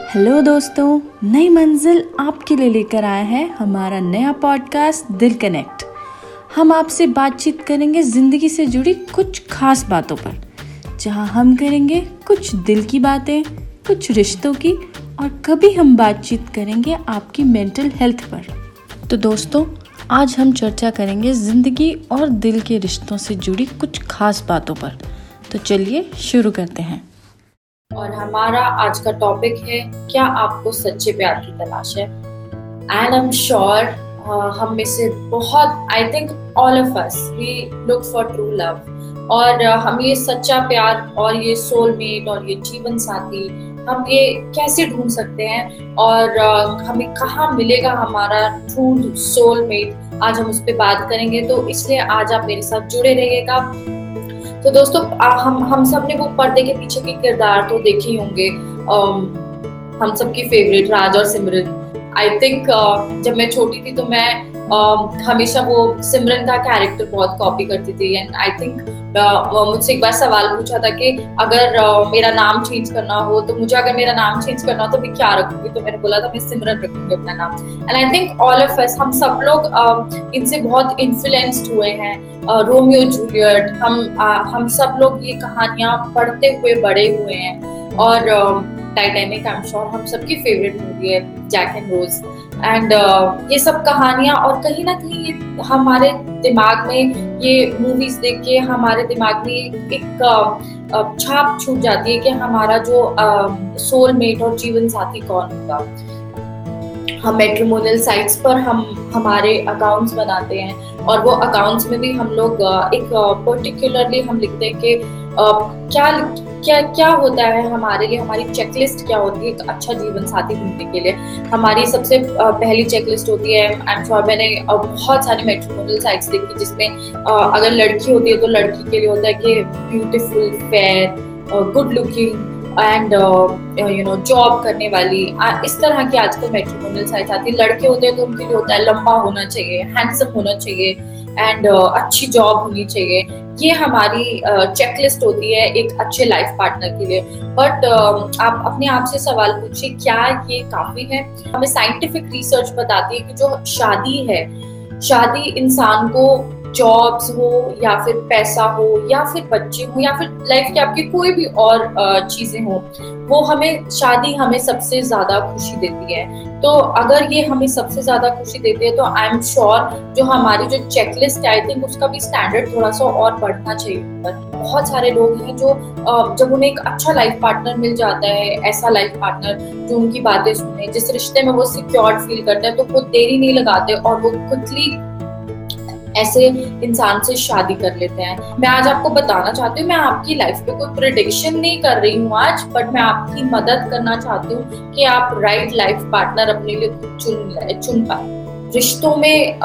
Hello दोस्तों, नई मंजिल आपके लिए लेकर आया है हमारा नया पॉडकास्ट दिल कनेक्ट। हम आपसे बातचीत करेंगे ज़िंदगी से जुड़ी कुछ खास बातों पर, जहां हम करेंगे कुछ दिल की बातें, कुछ रिश्तों की, और कभी हम बातचीत करेंगे आपकी मेंटल हेल्थ पर। तो दोस्तों, आज हम चर्चा करेंगे ज़िंदगी और दिल के रिश्तों से जुड़ी कुछ खास बातों पर। तो चलिए शुरू करते हैं। और हमारा आज का टॉपिक है, क्या आपको सच्चे प्यार की तलाश है? एंड आई एम श्योर हम में से बहुत, I think all of us, we look for true love. और हम ये सच्चा प्यार और ये सोलमेट और ये जीवन साथी, हम ये कैसे ढूंढ सकते हैं और हमें कहाँ मिलेगा हमारा ट्रू सोलमेट, आज हम उस पर बात करेंगे। तो इसलिए आज आप मेरे साथ जुड़े रहिएगा। तो दोस्तों, हम सब ने वो पर्दे के पीछे के किरदार तो देखे ही होंगे। हम सबकी फेवरेट राज और सिमरन। आई थिंक जब मैं छोटी थी तो मैं हमेशा वो सिमरन का कैरेक्टर बहुत कॉपी करती थी। एंड आई थिंक मुझसे एक बार सवाल पूछा था कि अगर मेरा नाम चेंज करना हो तो मुझे, अगर मेरा नाम चेंज करना हो तो मैं क्या रखूंगी? तो मैंने बोला था मैं सिमरन रखूंगी अपना नाम। And I think all of us, हम सब लोग इनसे बहुत इन्फ्लुएंस्ड हुए हैं। रोमियो जूलियट, हम सब लोग ये कहानियाँ पढ़ते हुए बड़े हुए हैं। और टाइटैनिक, आई एम श्योर हम सबकी फेवरेट मूवी है, जैक एंड रोज। एंड ये सब कहानियाँ, और कहीं ना कहीं ये हमारे दिमाग में, ये मूवीज देख के हमारे दिमाग में एक छाप छूट जाती है कि हमारा जो सोलमेट और जीवन साथी कौन होगा। हम मैट्रिमोनियल साइट्स पर हमारे अकाउंट्स बनाते हैं, और वो अकाउंट्स में भी हम लोग एक पर्टिकुलरली हम लिखते हैं कि क्या क्या क्या होता है हमारे लिए, हमारी चेकलिस्ट क्या होती है एक अच्छा जीवन साथी ढूंढने के लिए। हमारी सबसे पहली चेकलिस्ट होती है, आई एम श्योर मैंने बहुत सारे मैट्रिमोनियल साइट्स देखी जिसमें अगर लड़की होती है तो लड़की के लिए होता है कि beautiful, fair, good looking and job करने वाली। इस तरह की आजकल मैट्रिमोनियल साइट्स आती है। लड़के होते हैं तो उनके लिए होता है लंबा होना चाहिए, हैंडसम होना चाहिए एंड अच्छी जॉब होनी चाहिए। ये हमारी चेकलिस्ट होती है एक अच्छे लाइफ पार्टनर के लिए। बट आप अपने आप से सवाल पूछिए, क्या ये काफ़ी है? हमें साइंटिफिक रिसर्च बताती है कि जो शादी है, शादी इंसान को जॉब्स हो या फिर पैसा हो या फिर बच्चे हो या फिर लाइफ के आपके कोई भी और चीज़ें हो, वो हमें, शादी हमें सबसे ज़्यादा खुशी देती है। तो अगर ये हमें सबसे ज़्यादा खुशी देती है तो आई एम श्योर जो हमारी जो चेकलिस्ट है, आई थिंक उसका भी स्टैंडर्ड थोड़ा सा और बढ़ना चाहिए। बहुत सारे लोग हैं जो जब उन्हें एक अच्छा लाइफ पार्टनर मिल जाता है, ऐसा लाइफ पार्टनर जो उनकी बातें सुने, जिस रिश्ते में वो सिक्योर फील करते हैं, तो वो देरी नहीं लगाते और वो खुदली ऐसे इंसान से शादी कर लेते हैं। मैं आज आपको बताना चाहती हूँ, मैं आपकी लाइफ पे कोई प्रेडिक्शन नहीं कर रही हूँ आज, बट मैं आपकी मदद करना चाहती हूँ कि आप राइट लाइफ पार्टनर अपने लिए चुन पाए। रिश्तों में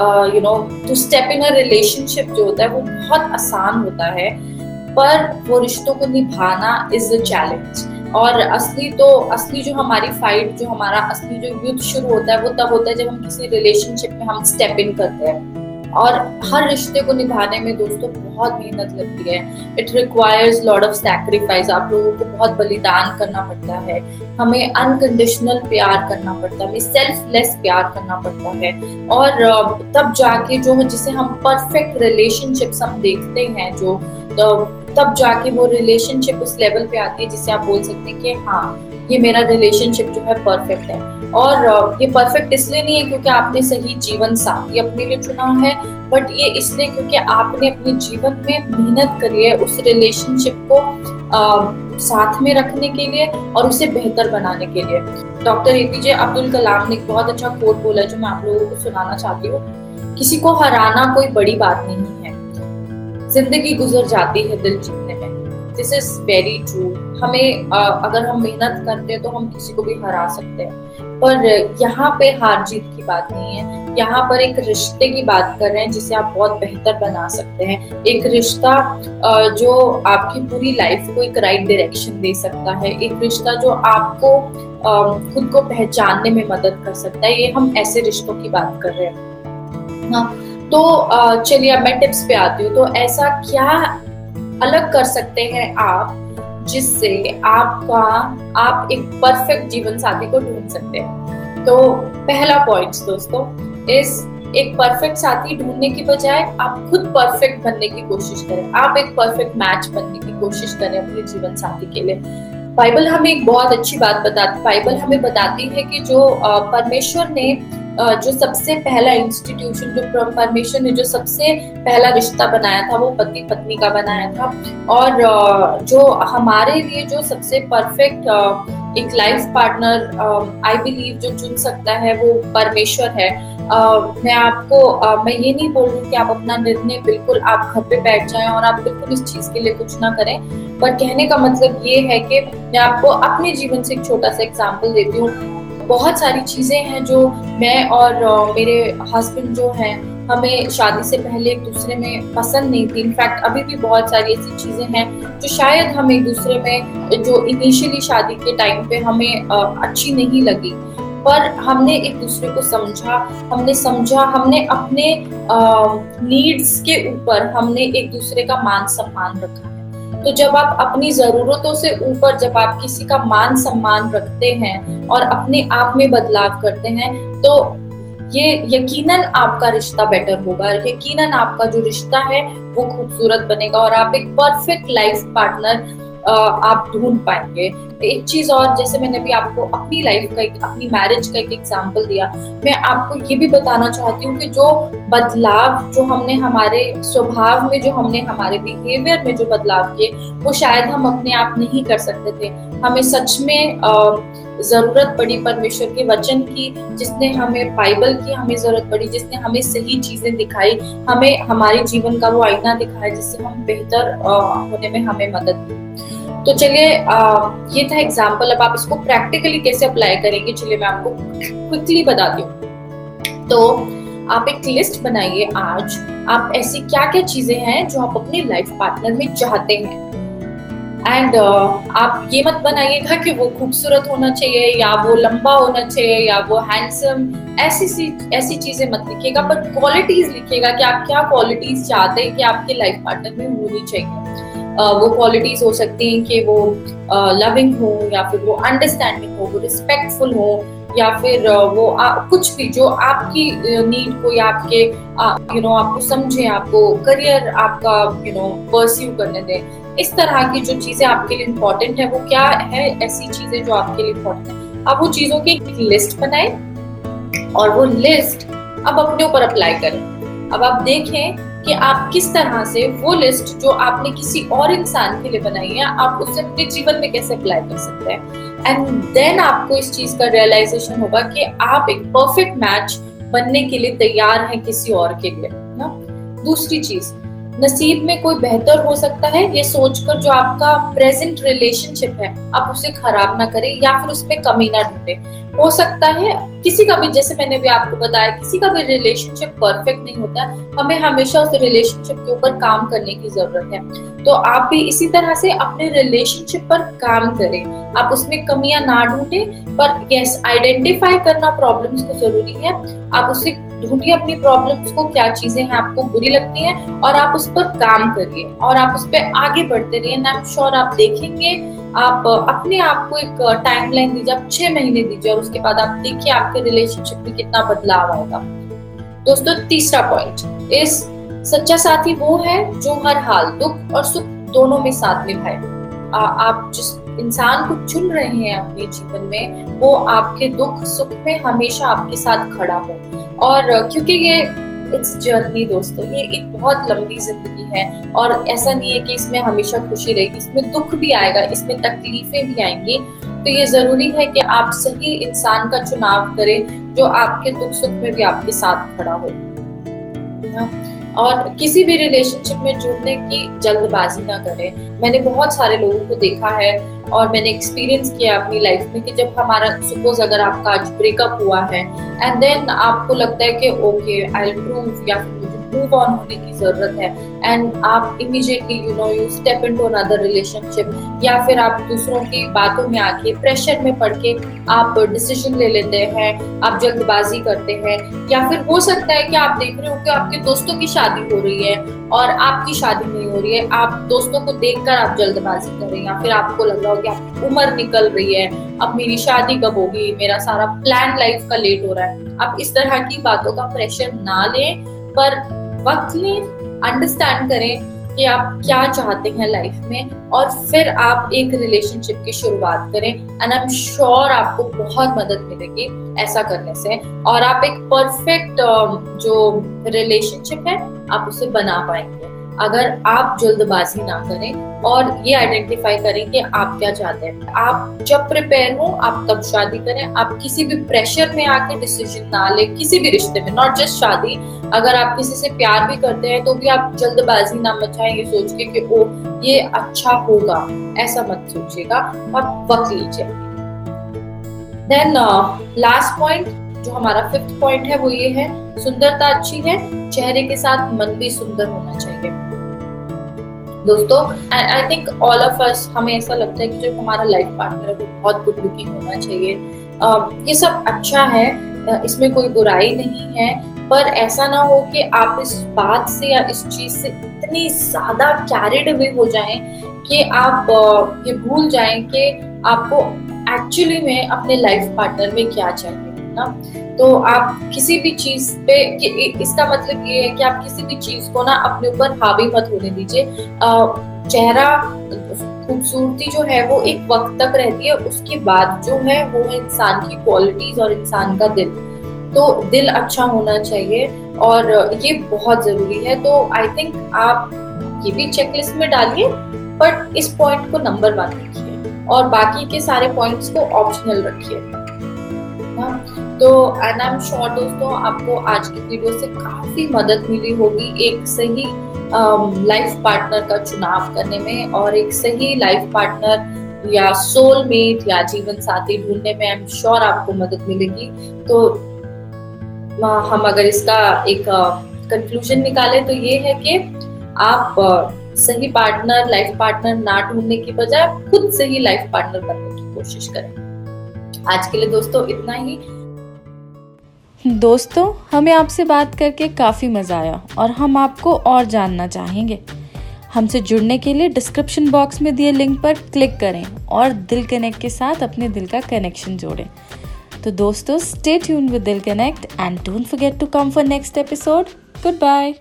to step in a relationship जो होता है वो बहुत आसान होता है, पर वो रिश्तों को निभाना इज अ चैलेंज। और असली जो हमारी फाइट, जो हमारा असली जो युद्ध शुरू होता है वो तब होता है जब हम किसी रिलेशनशिप में हम स्टेप इन करते हैं। और हर रिश्ते को निभाने में दोस्तों बहुत मेहनत लगती है। It requires lot of sacrifice. आप लोगों को बहुत बलिदान करना पड़ता है, हमें अनकंडीशनल प्यार करना पड़ता है, हमें सेल्फलेस प्यार करना पड़ता है। और तब जाके जो, जिसे हम परफेक्ट रिलेशनशिप्स हम देखते हैं, जो तब जाके वो रिलेशनशिप उस लेवल पे आती है जिससे आप बोल सकते हैं कि हाँ, ये मेरा रिलेशनशिप जो है परफेक्ट है। और ये परफेक्ट इसलिए नहीं है क्योंकि आपने सही जीवन साथी अपने लिए चुना है, बट ये इसलिए क्योंकि आपने अपने जीवन में मेहनत करी है उस रिलेशनशिप को साथ में रखने के लिए और उसे बेहतर बनाने के लिए। डॉक्टर APJ अब्दुल कलाम ने एक बहुत अच्छा कोट बोला जो मैं आप लोगों को सुनाना चाहती हूँ। किसी को हराना कोई बड़ी बात नहीं है, जिंदगी गुजर जाती है दिल जीतने में। This is very true. हमें अगर हम मेहनत करते हैं तो हम किसी को भी हरा सकते हैं, पर यहाँ पे हार जीत की बात नहीं है। यहाँ पर एक रिश्ते की बात कर रहे हैं जिसे आप बहुत बेहतर बना सकते हैं। एक रिश्ता जो आपकी पूरी लाइफ को एक राइट डायरेक्शन दे सकता है, एक रिश्ता जो आपको खुद को पहचानने में मदद कर सकता है। ये हम ऐसे रिश्तों की बात कर रहे हैं। हाँ, तो चलिए अब मैं टिप्स पे आती हूँ। तो ऐसा क्या अलग कर सकते हैं आप जिससे आप एक परफेक्ट जीवन साथी को ढूंढ सकते हैं। तो पहला पॉइंट दोस्तों, इस एक परफेक्ट साथी ढूंढने की बजाय आप खुद परफेक्ट बनने की कोशिश करें। आप एक परफेक्ट मैच बनने की कोशिश करें अपने जीवन साथी के लिए। बाइबल हमें एक बहुत अच्छी बात बताती है कि जो परमेश्वर ने जो सबसे पहला इंस्टीट्यूशन, जो परमेश्वर ने जो सबसे पहला रिश्ता बनाया था वो पति पत्नी का बनाया था। और जो हमारे लिए जो सबसे परफेक्ट एक लाइफ पार्टनर आई बिलीव जो चुन सकता है वो परमेश्वर है। मैं ये नहीं बोल रही कि आप अपना निर्णय बिल्कुल आप घर पे बैठ जाएं और आप बिल्कुल इस चीज के लिए कुछ ना करें, पर कहने का मतलब ये है कि मैं आपको अपने जीवन से एक छोटा सा एग्जाम्पल देती हूँ। बहुत सारी चीजें हैं जो मैं और मेरे हस्बैंड जो हैं, हमें शादी से पहले एक दूसरे में पसंद नहीं थी। इनफैक्ट अभी भी बहुत सारी ऐसी चीज़ें हैं जो शायद हम एक दूसरे में जो इनिशियली शादी के टाइम पे हमें अच्छी नहीं लगी, पर हमने एक दूसरे को समझा, हमने अपने नीड्स के ऊपर हमने एक दूसरे का मान सम्मान रखा है। तो जब आप अपनी ज़रूरतों से ऊपर जब आप किसी का मान सम्मान रखते हैं और अपने आप में बदलाव करते हैं तो ये यकीनन आपका रिश्ता बेटर होगा, यकीनन आपका जो रिश्ता है वो खूबसूरत बनेगा और आप एक परफेक्ट लाइफ पार्टनर आप ढूंढ पाएंगे। एक चीज और, जैसे मैंने भी आपको अपनी लाइफ का अपनी मैरिज का एक एग्जाम्पल दिया, मैं आपको ये भी बताना चाहती हूँ कि जो बदलाव जो हमने हमारे स्वभाव में, जो हमने हमारे बिहेवियर में जो बदलाव किए वो शायद हम अपने आप नहीं कर सकते थे। हमें सच में जरूरत पड़ी परमेश्वर के वचन की, जिसने हमें बाइबल की हमें जरूरत पड़ी, जिसने हमें सही चीजें दिखाई, हमें हमारे जीवन का वो आईना दिखाया जिससे हम बेहतर होने में हमें मदद की। तो चलिए ये था एग्जाम्पल। अब आप इसको प्रैक्टिकली कैसे अप्लाई करेंगे, चलिए मैं आपको क्विकली बताती हूँ। तो आप एक लिस्ट बनाइए, आज आप ऐसी क्या क्या चीजें हैं जो आप अपने लाइफ पार्टनर में चाहते हैं। एंड आप ये मत बनाइएगा कि वो खूबसूरत होना चाहिए या वो लंबा होना चाहिए या वो हैंडसम, ऐसी चीजें मत लिखिएगा, पर क्वालिटीज लिखिएगा कि आप क्या क्वालिटीज चाहते हैं कि आपके लाइफ पार्टनर में होनी चाहिए। वो क्वालिटीज हो सकती हैं कि वो लविंग हो, या फिर वो अंडरस्टैंडिंग हो, वो रिस्पेक्टफुल हो, या फिर वो कुछ भी जो आपकी नीड को या आपके आपको समझे, आपको करियर आपका परस्यू करने दे। इस तरह की जो चीजें आपके लिए इम्पोर्टेंट है वो क्या है, ऐसी चीजें जो आपके लिए इम्पोर्टेंट है आप वो चीजों की एक लिस्ट बनाए और वो लिस्ट अब अपने ऊपर अप्लाई करें। अब आप देखें कि आप किस तरह से वो लिस्ट जो आपने किसी और इंसान के लिए बनाई है आप उसे अपने जीवन में कैसे अप्लाई कर सकते हैं। एंड देन आपको इस चीज का रियलाइजेशन होगा कि आप एक परफेक्ट मैच बनने के लिए तैयार हैं किसी और के लिए ना। दूसरी चीज, नसीब में कोई बेहतर हो सकता है ये सोचकर जो आपका प्रेजेंट रिलेशनशिप है आप उसे खराब ना करें या फिर उसमें कमी ना ढूंढें। हो सकता है किसी का भी, जैसे मैंने भी आपको बताया, किसी का भी रिलेशनशिप परफेक्ट नहीं होता, हमें हमेशा उस रिलेशनशिप के ऊपर काम करने की जरूरत है। तो आप भी इसी तरह से अपने रिलेशनशिप पर काम करें, आप उसमें कमियां ना ढूंढें, पर यस, आइडेंटिफाई करना प्रॉब्लम्स को जरूरी है। आप उसे ढूंढिए, अपनी प्रॉब्लम्स को, क्या चीजें हैं आपको बुरी लगती हैं, और आप उस पर काम करिए और आप उस पर आगे बढ़ते रहिए। आई एम श्योर आप देखेंगे, आप अपने आप को एक टाइमलाइन दीजिए, आप 6 महीने दीजिए और उसके बाद आप देखिए आपके रिलेशनशिप में कितना बदलाव आएगा। दोस्तों तीसरा पॉइंट, इस सच्चा साथी वो है जो हर हाल दुख और सुख दोनों में साथ निभाए। आप जिस इंसान को चुन रहे हैं अपने जीवन में वो आपके दुख सुख में हमेशा आपके साथ खड़ा हो। और क्योंकि ये इट्स जर्नी दोस्तों, ये एक बहुत लंबी जिंदगी है और ऐसा नहीं है कि इसमें हमेशा खुशी रहेगी, इसमें दुख भी आएगा, इसमें तकलीफें भी आएंगी। तो ये जरूरी है कि आप सही इंसान का चुनाव करें जो आपके दुख सुख में भी आपके साथ खड़ा हो ना? और किसी भी रिलेशनशिप में जुड़ने की जल्दबाजी ना करें। मैंने बहुत सारे लोगों को देखा है और मैंने एक्सपीरियंस किया अपनी लाइफ में कि जब हमारा सपोज अगर आपका आज ब्रेकअप हुआ है एंड देन आपको लगता है कि ओके आई विल प्रूव, या फिर मूव ऑन होने की जरूरत है एंड आप immediately you step into another relationship या फिर आप दूसरों की बातों में आके प्रेशर में पड़ के आप डिसीजन ले लेते हैं, आप जल्दबाजी करते हैं। या फिर हो सकता है कि आप देख रहे हो कि आपके दोस्तों की शादी हो रही है और आपकी शादी नहीं हो रही है, आप दोस्तों को देखकर आप जल्दबाजी कर रहे हैं। या फिर आपको लग रहा हो कि आपकी उम्र निकल रही है, अब मेरी शादी कब होगी, मेरा सारा प्लान लाइफ का लेट हो रहा है। आप इस तरह की बातों का प्रेशर ना लें, पर वक्त लें, अंडरस्टैंड करें कि आप क्या चाहते हैं लाइफ में और फिर आप एक रिलेशनशिप की शुरुआत करें। एंड आई एम श्योर आपको बहुत मदद मिलेगी ऐसा करने से और आप एक परफेक्ट जो रिलेशनशिप है आप उसे बना पाएंगे अगर आप जल्दबाजी ना करें और ये आइडेंटिफाई करें कि आप क्या चाहते हैं। आप जब प्रिपेयर हो आप तब शादी करें, आप किसी भी प्रेशर में आके डिसीजन ना लें किसी भी रिश्ते में, नॉट जस्ट शादी। अगर आप किसी से प्यार भी करते हैं तो भी आप जल्दबाजी ना मचाएं ये सोच के कि ओ ये अच्छा होगा, ऐसा मत सोचिएगा, आप वक्त लीजिए। देन लास्ट पॉइंट जो हमारा फिफ्थ पॉइंट है वो ये है, सुंदरता अच्छी है, चेहरे के साथ मन भी सुंदर होना चाहिए। दोस्तों I think all of us हमें ऐसा लगता है कि जो हमारा लाइफ पार्टनर है वो बहुत गुड लुकिंग होना चाहिए। ये सब अच्छा है, इसमें कोई बुराई नहीं है, पर ऐसा ना हो कि आप इस बात से या इस चीज से इतनी ज्यादा कैरिड अवे हो जाएं कि आप ये भूल जाएं कि आपको एक्चुअली में अपने लाइफ पार्टनर में क्या चाहिए ना। तो आप किसी भी चीज पे, इसका मतलब ये है कि आप किसी भी चीज को ना अपने ऊपर हावी मत होने दीजिए। चेहरा, खूबसूरती जो है वो एक वक्त तक रहती है, उसके बाद जो है वो है इंसान की क्वालिटीज और इंसान का दिल। तो दिल अच्छा होना चाहिए और ये बहुत जरूरी है। तो आई थिंक आप ये भी चेकलिस्ट में डालिए, बट इस पॉइंट को नंबर 1 रखिए और बाकी के सारे पॉइंट्स को ऑप्शनल रखिए। तो एंड आई एम श्योर दोस्तों आपको आज की वीडियो से काफी मदद मिली होगी एक सही लाइफ पार्टनर का चुनाव करने में और एक सही लाइफ पार्टनर या सोलमेट या जीवन साथी ढूंढने में। आई एम श्योर आपको मदद मिलेगी। तो हम अगर इसका एक कंक्लूजन निकालें तो ये है कि आप सही पार्टनर, लाइफ पार्टनर ना ढूंढने की बजाय खुद सही लाइफ पार्टनर बनने की कोशिश करें। आज के लिए दोस्तों इतना ही। दोस्तों हमें आपसे बात करके काफ़ी मज़ा आया और हम आपको और जानना चाहेंगे। हमसे जुड़ने के लिए डिस्क्रिप्शन बॉक्स में दिए लिंक पर क्लिक करें और दिल कनेक्ट के साथ अपने दिल का कनेक्शन जोड़ें। तो दोस्तों stay tune with Dil connect and don't forget to come for next episode. Good bye.